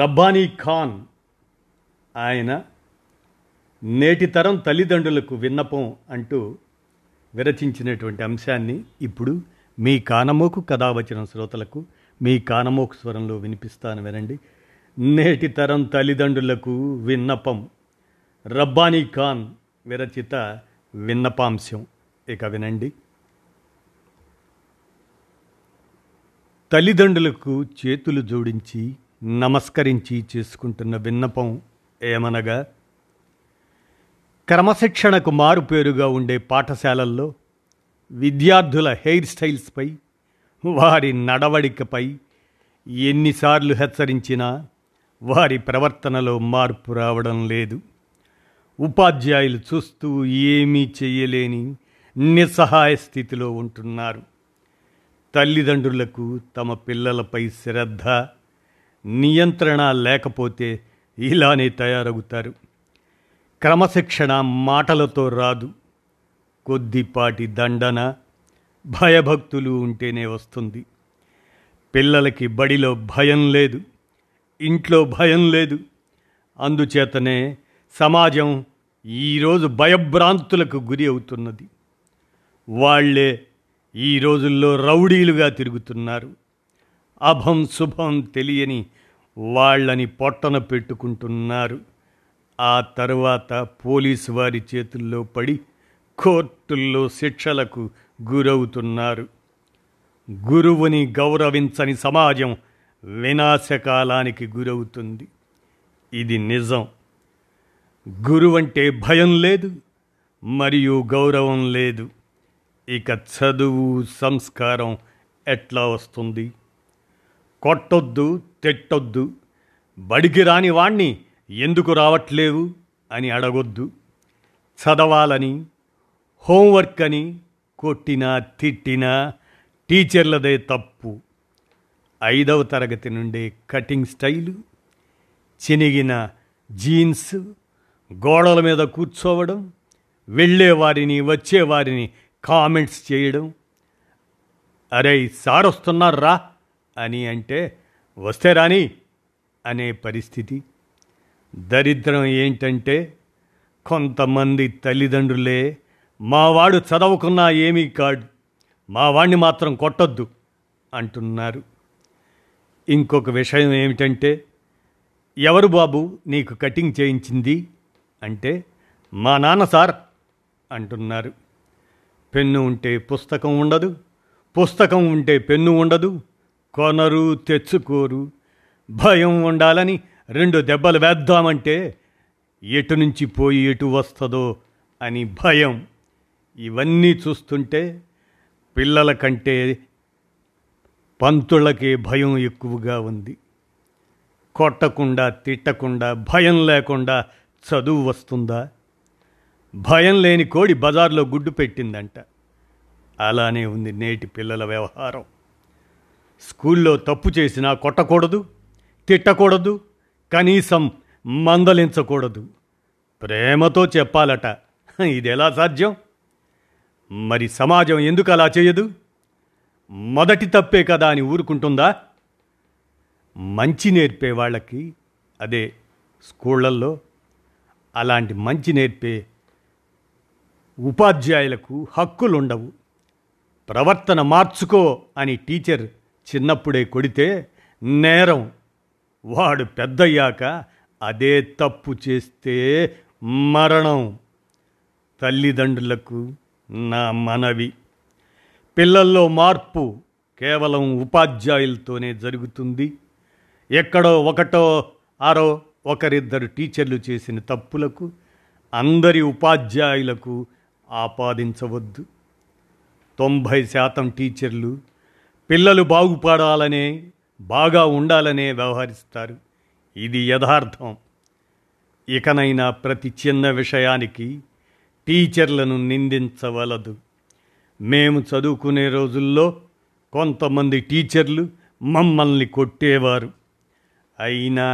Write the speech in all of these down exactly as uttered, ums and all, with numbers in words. రబ్బానీ ఖాన్ ఆయన నేటి తరం తల్లిదండ్రులకు విన్నపం అంటూ విరచించినటువంటి అంశాన్ని ఇప్పుడు మీ కానమోకు కథావచనం శ్రోతలకు మీ కానమోకు స్వరంలో వినిపిస్తాను, వినండి. నేటి తరం తల్లిదండ్రులకు విన్నపం, రబ్బానీ ఖాన్ విరచిత విన్నపాంశం. ఇక వినండి. తల్లిదండ్రులకు చేతులు జోడించి నమస్కరించి చేసుకుంటున్న విన్నపం ఏమనగా, క్రమశిక్షణకు మారుపేరుగా ఉండే పాఠశాలల్లో విద్యార్థుల హెయిర్ స్టైల్స్పై, వారి నడవడికపై ఎన్నిసార్లు హెచ్చరించినా వారి ప్రవర్తనలో మార్పు రావడం లేదు. ఉపాధ్యాయులు చూస్తూ ఏమీ చేయలేని నిస్సహాయ స్థితిలో ఉంటున్నారు. తల్లిదండ్రులకు తమ పిల్లలపై శ్రద్ధ, నియంత్రణ లేకపోతే ఇలానే తయారవుతారు. క్రమశిక్షణ మాటలతో రాదు, కొద్దిపాటి దండన, భయభక్తులు ఉంటేనే వస్తుంది. పిల్లలకి బడిలో భయం లేదు, ఇంట్లో భయం లేదు. అందుచేతనే సమాజం ఈరోజు భయభ్రాంతులకు గురి అవుతున్నది. వాళ్లే ఈ రోజుల్లో రౌడీలుగా తిరుగుతున్నారు. అభం శుభం తెలియని వాళ్ళని పొట్టన పెట్టుకుంటున్నారు. ఆ తర్వాత పోలీసు వారి చేతుల్లో పడి కోర్టుల్లో శిక్షలకు గురవుతున్నారు. గురువుని గౌరవించని సమాజం వినాశకాలానికి గురవుతుంది. ఇది నిజం. గురువంటే భయం లేదు, మరియు గౌరవం లేదు. ఇక చదువు, సంస్కారం ఎట్లా వస్తుంది? కొట్టొద్దు, తిట్టొద్దు, బడికి రాని వాణ్ణి ఎందుకు రావట్లేవు అని అడగొద్దు. చదవాలని, హోంవర్క్ అని కొట్టినా తిట్టినా టీచర్లదే తప్పు. ఐదవ తరగతి నుండే కటింగ్ స్టైలు, చినిగిన జీన్స్, గోడల మీద కూర్చోవడం, వెళ్ళేవారిని వచ్చేవారిని కామెంట్స్ చేయడం. అరే సార్ వస్తున్నారా అని అంటే వస్తే రాని అనే పరిస్థితి. దరిద్రం ఏంటంటే కొంతమంది తల్లిదండ్రులే మావాడు చదవకున్నా ఏమీ కాదు, మావాడిని మాత్రం కొట్టొద్దు అంటున్నారు. ఇంకొక విషయం ఏమిటంటే, ఎవరు బాబు నీకు కటింగ్ చేయించింది అంటే మా నాన్న సార్ అంటున్నారు. పెన్ను ఉంటే పుస్తకం ఉండదు, పుస్తకం ఉంటే పెన్ను ఉండదు. కొనరు, తెచ్చుకోరు. భయం ఉండాలని రెండు దెబ్బలు వేద్దామంటే ఎటు నుంచి పోయి ఎటు వస్తుందో అని భయం. ఇవన్నీ చూస్తుంటే పిల్లల కంటే పంతులకే భయం ఎక్కువగా ఉంది. కొట్టకుండా, తిట్టకుండా, భయం లేకుండా చదువు వస్తుందా? భయం లేని కోడి బజార్లో గుడ్డు పెట్టిందంట. అలానే ఉంది నేటి పిల్లల వ్యవహారం. స్కూల్లో తప్పు చేసినా కొట్టకూడదు, తిట్టకూడదు, కనీసం మందలించకూడదు, ప్రేమతో చెప్పాలట. ఇది ఎలా సాధ్యం? మరి సమాజం ఎందుకు అలా చేయదు? మొదటి తప్పే కదా అని ఊరుకుంటుందా? మంచి నేర్పే వాళ్ళకి, అదే స్కూళ్ళల్లో, అలాంటి మంచి నేర్పే ఉపాధ్యాయులకు హక్కులు ఉండవు. ప్రవర్తన మార్చుకో అని టీచర్ చిన్నప్పుడే కొడితే నేరం. వాడు పెద్దయ్యాక అదే తప్పు చేస్తే మరణం. తల్లిదండ్రులకు నా మనవి, పిల్లల్లో మార్పు కేవలం ఉపాధ్యాయులతోనే జరుగుతుంది. ఎక్కడో ఒకటో ఆరో ఒకరిద్దరు టీచర్లు చేసిన తప్పులకు అందరి ఉపాధ్యాయులకు ఆపాదించవద్దు. తొంభై శాతం టీచర్లు పిల్లలు బాగుపడాలనే, బాగా ఉండాలనే వ్యవహరిస్తారు. ఇది యథార్థం. ఇకనైనా ప్రతి చిన్న విషయానికి టీచర్లను నిందించవలదు. మేము చదువుకునే రోజుల్లో కొంతమంది టీచర్లు మమ్మల్ని కొట్టేవారు. అయినా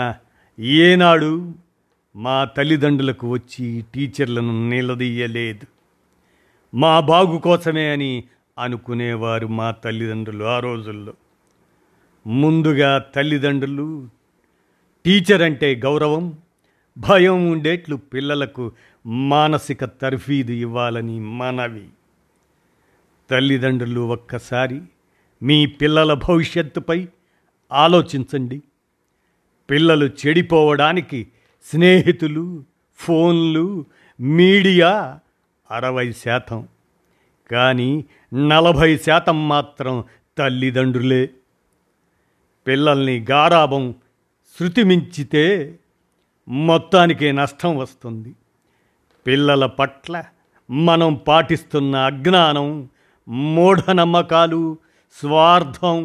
ఏనాడు మా తల్లిదండ్రులకు వచ్చి టీచర్లను నిలదీయలేదు. మా బాగు కోసమే అని అనుకునేవారు మా తల్లిదండ్రులు. ఆ రోజుల్లో ముందుగా తల్లిదండ్రులు టీచర్ అంటే గౌరవం, భయం ఉండేట్లు పిల్లలకు మానసిక తర్ఫీదు ఇవ్వాలని మనవి. తల్లిదండ్రులు, ఒక్కసారి మీ పిల్లల భవిష్యత్తుపై ఆలోచించండి. పిల్లలు చెడిపోవడానికి స్నేహితులు, ఫోన్లు, మీడియా అరవై శాతం, కానీ నలభై శాతం మాత్రం తల్లిదండ్రులే. పిల్లల్ని గారాబం శృతిమించితే మొత్తానికే నష్టం వస్తుంది. పిల్లల పట్ల మనం పాటిస్తున్న అజ్ఞానం, మూఢనమ్మకాలు, స్వార్థం,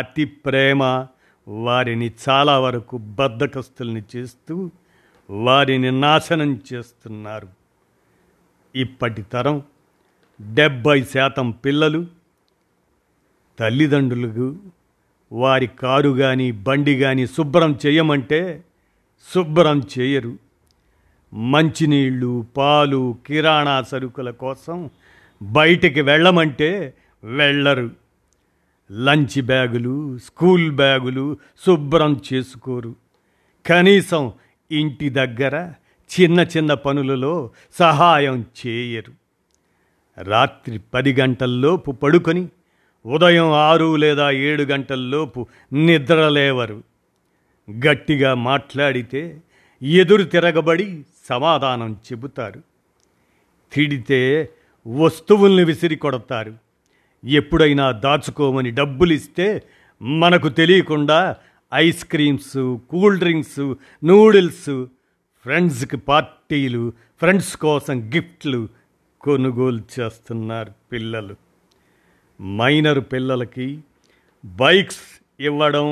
అతి ప్రేమ వారిని చాలా వరకు బద్ధకస్తుల్ని చేస్తూ వారిని నాశనం చేస్తున్నారు. ఇప్పటి తరం డెబ్భై శాతం పిల్లలు తల్లిదండ్రులకు వారి కారు కానీ బండి కానీ శుభ్రం చేయమంటే శుభ్రం చేయరు. మంచినీళ్ళు, పాలు, కిరాణా సరుకుల కోసం బయటికి వెళ్ళమంటే వెళ్ళరు. లంచ్ బ్యాగులు, స్కూల్ బ్యాగులు శుభ్రం చేసుకోరు. కనీసం ఇంటి దగ్గర చిన్న చిన్న పనులలో సహాయం చేయరు. రాత్రి పది గంటల్లోపు పడుకొని ఉదయం ఆరు లేదా ఏడు గంటల్లోపు నిద్రలేవరు. గట్టిగా మాట్లాడితే ఎదురు తిరగబడి సమాధానం చెబుతారు. తిడితే వస్తువుల్ని విసిరి కొడతారు. ఎప్పుడైనా దాచుకోమని డబ్బులు ఇస్తే మనకు తెలియకుండా ice creams, cool drinks, noodles, ఫ్రెండ్స్కి పార్టీలు, ఫ్రెండ్స్ కోసం గిఫ్ట్లు కొనుగోలు చేస్తున్నారు పిల్లలు. మైనర్ పిల్లలకి బైక్స్ ఇవ్వడం,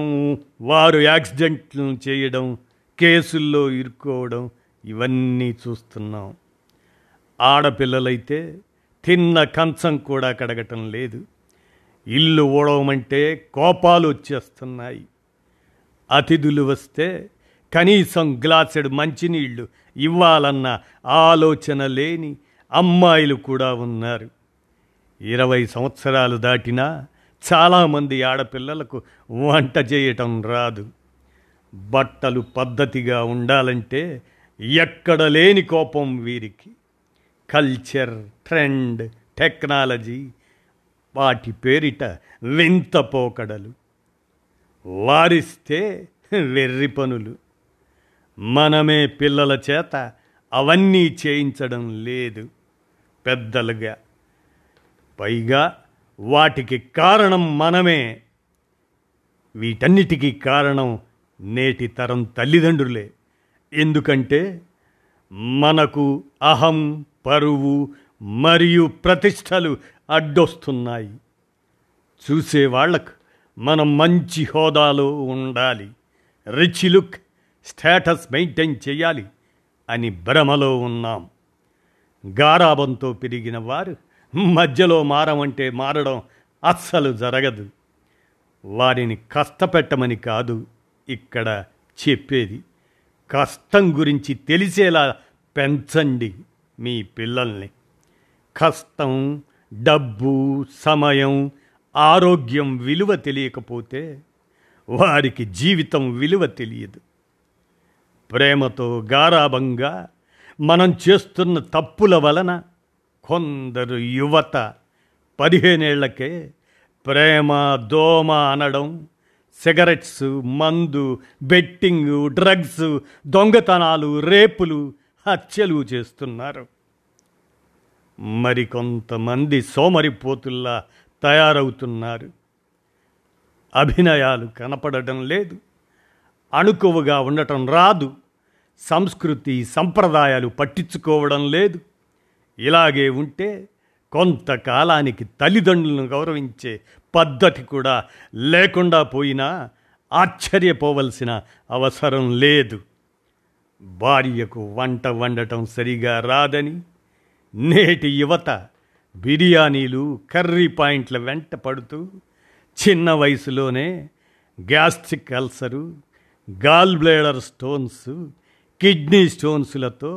వారు యాక్సిడెంట్లు చేయడం, కేసుల్లో ఇరుక్కోవడం ఇవన్నీ చూస్తున్నాం. ఆడపిల్లలైతే తిన్న కంచం కూడా కడగటం లేదు. ఇల్లు ఊడవమంటే కోపాలు వచ్చేస్తున్నాయి. అతిథులు వస్తే కనీసం గ్లాసెడు మంచినీళ్ళు ఇవ్వాలన్న ఆలోచన లేని అమ్మాయిలు కూడా ఉన్నారు. ఇరవై సంవత్సరాలు దాటినా చాలామంది ఆడపిల్లలకు వంట చేయటం రాదు. బట్టలు పద్ధతిగా ఉండాలంటే ఎక్కడ లేని కోపం వీరికి. కల్చర్, ట్రెండ్, టెక్నాలజీ వాటి పేరిట వింత పోకడలు, వారిస్తే వెర్రి పనులు. మనమే పిల్లల చేత అవన్నీ చేయించడం లేదు పెద్దలుగా. పైగా వాటికి కారణం మనమే. వీటన్నిటికీ కారణం నేటి తరం తల్లిదండ్రులే. ఎందుకంటే మనకు అహం, పరువు మరియు ప్రతిష్టలు అడ్డొస్తున్నాయి. చూసేవాళ్లకు మనం మంచి హోదాలో ఉండాలి, రిచ్ లుక్, స్టేటస్ మెయింటైన్ చేయాలి అని భ్రమలో ఉన్నాం. గారాబంతో పెరిగిన వారు మధ్యలో మారమంటే మారడం అస్సలు జరగదు. వారిని కష్టపెట్టమని కాదు ఇక్కడ చెప్పేది. కష్టం గురించి తెలిసేలా పెంచండి మీ పిల్లల్ని. కష్టం, డబ్బు, సమయం, ఆరోగ్యం విలువ తెలియకపోతే వారికి జీవితం విలువ తెలియదు. ప్రేమతో గారాబంగా మనం చేస్తున్న తప్పుల వలన కొందరు యువత పదిహేనేళ్లకే ప్రేమ, దోమ అనడం, సిగరెట్స్, మందు, బెట్టింగ్, డ్రగ్స్, దొంగతనాలు, రేపులు, హత్యలు చేస్తున్నారు. మరికొంతమంది సోమరిపోతుల్లా తయారవుతున్నారు. అభినయాలు కనపడటం లేదు, అణుకువగా ఉండటం రాదు, సంస్కృతి సంప్రదాయాలు పట్టించుకోవడం లేదు. ఇలాగే ఉంటే కొంతకాలానికి తల్లిదండ్రులను గౌరవించే పద్ధతి కూడా లేకుండా పోయినా ఆశ్చర్యపోవలసిన అవసరం లేదు. భార్యకు వంట వండటం సరిగా రాదని నేటి యువత బిర్యానీలు, కర్రీ పాయింట్ల వెంట పడుతూ చిన్న వయసులోనే gastric ulcer, gall bladder stones, kidney స్టోన్స్లతో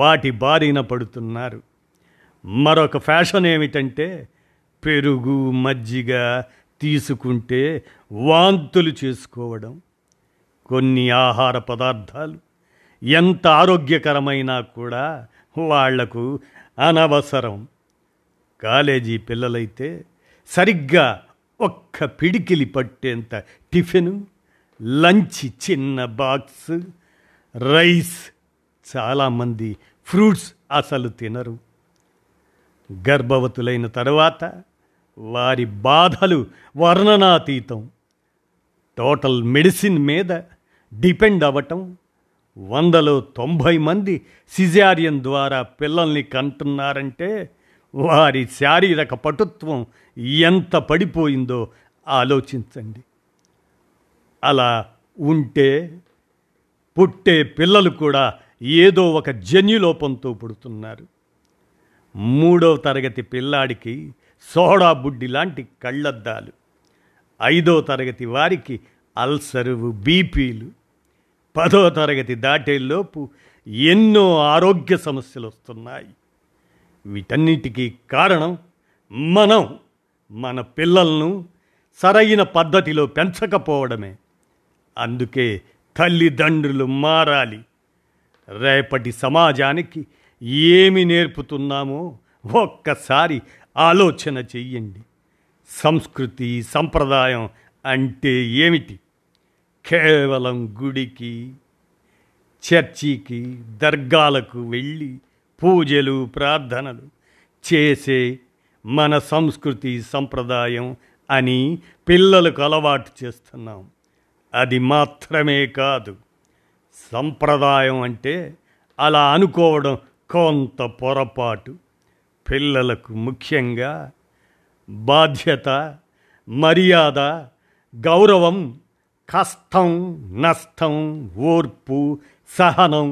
వాటి బారిన పడుతున్నారు. మరొక ఫ్యాషన్ ఏమిటంటే పెరుగు, మజ్జిగ తీసుకుంటే వాంతులు చేసుకోవడం. కొన్ని ఆహార పదార్థాలు ఎంత ఆరోగ్యకరమైనా కూడా వాళ్లకు అనవసరం. కాలేజీ పిల్లలైతే సరిగ్గా ఒక్క పిడికిలి పట్టేంత టిఫిను, లంచ్ చిన్న బాక్స్, రైస్. చాలామంది ఫ్రూట్స్ అసలు తినరు. గర్భవతులైన తర్వాత వారి బాధలు వర్ణనాతీతం. టోటల్ మెడిసిన్ మీద డిపెండ్ అవ్వటం, వందలో తొంభై మంది సిజేరియన్ ద్వారా పిల్లల్ని కంటున్నారంటే వారి శారీరక పటుత్వం ఎంత పడిపోయిందో ఆలోచించండి. అలా ఉంటే పుట్టే పిల్లలు కూడా ఏదో ఒక జన్యులోపంతో పుడుతున్నారు. మూడవ తరగతి పిల్లాడికి సోడా బుడ్డి లాంటి కళ్ళద్దాలు, ఐదో తరగతి వారికి అల్సరు, బీపీలు, పదో తరగతి దాటేలోపు ఎన్నో ఆరోగ్య సమస్యలు వస్తున్నాయి. వీటన్నిటికీ కారణం మనం మన పిల్లలను సరైన పద్ధతిలో పెంచకపోవడమే. అందుకే తల్లిదండ్రులు మారాలి. రేపటి సమాజానికి ఏమి నేర్పుతున్నామో ఒక్కసారి ఆలోచన చెయ్యండి. సంస్కృతి, సంప్రదాయం అంటే ఏమిటి? కేవలం గుడికి, చర్చికి, దర్గాలకు వెళ్ళి పూజలు, ప్రార్థనలు చేసే మన సంస్కృతి, సంప్రదాయం అని పిల్లలకు అలవాటు చేస్తున్నాం. అది మాత్రమే కాదు, సంప్రదాయం అంటే అలా అనుకోవడం కొంత పొరపాటు. పిల్లలకు ముఖ్యంగా బాధ్యత, మర్యాద, గౌరవం, కష్టం, నష్టం, ఓర్పు, సహనం,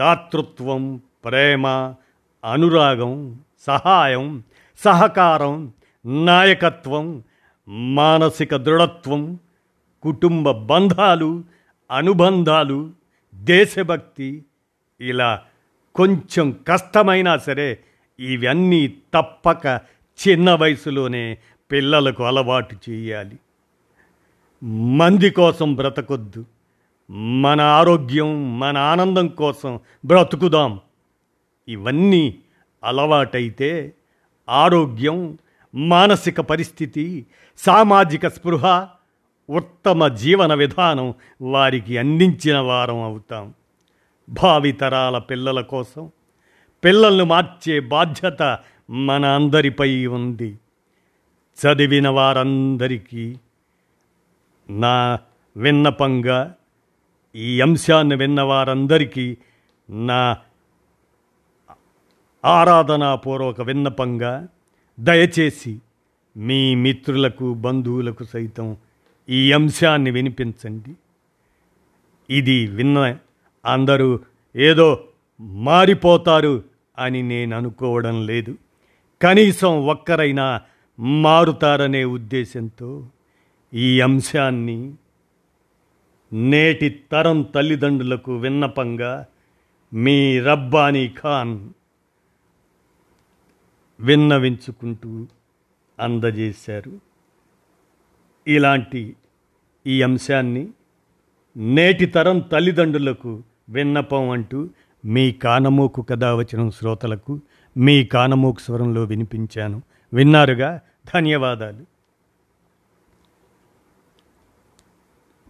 దాతృత్వం, ప్రేమ, అనురాగం, సహాయం, సహకారం, నాయకత్వం, మానసిక దృఢత్వం, కుటుంబ బంధాలు, అనుబంధాలు, దేశభక్తి, ఇలా కొంచెం కష్టమైనా సరే ఇవన్నీ తప్పక చిన్న వయసులోనే పిల్లలకు అలవాటు చేయాలి. మంది కోసం బ్రతకొద్దు, మన ఆరోగ్యం, మన ఆనందం కోసం బ్రతుకుదాం. ఇవన్నీ అలవాటైతే ఆరోగ్యం, మానసిక పరిస్థితి, సామాజిక స్పృహ, ఉత్తమ జీవన విధానం వారికి అందించిన వారం అవుతాం. భావితరాల పిల్లల కోసం పిల్లలను మార్చే బాధ్యత మన అందరిపై ఉంది. చదివిన వారందరికీ నా విన్నపంగా, ఈ అంశాన్ని విన్నవారందరికీ నా ఆరాధనాపూర్వక విన్నపంగా, దయచేసి మీ మిత్రులకు, బంధువులకు సైతం ఈ అంశాన్ని వినిపించండి. ఇది విన్న అందరూ ఏదో మారిపోతారు అని నేను అనుకోవడం లేదు. కనీసం ఒక్కరైనా మారుతారనే ఉద్దేశంతో ఈ అంశాన్ని నేటి తరం తల్లిదండ్రులకు విన్నపంగా మీ రబ్బానీ ఖాన్ విన్నవించుకుంటూ అందజేశారు. ఇలాంటి ఈ అంశాన్ని నేటి తరం తల్లిదండ్రులకు విన్నపం అంటూ మీ కానమోకు కథావచనం శ్రోతలకు మీ కానమోకు స్వరంలో వినిపించాను. విన్నారుగా, ధన్యవాదాలు.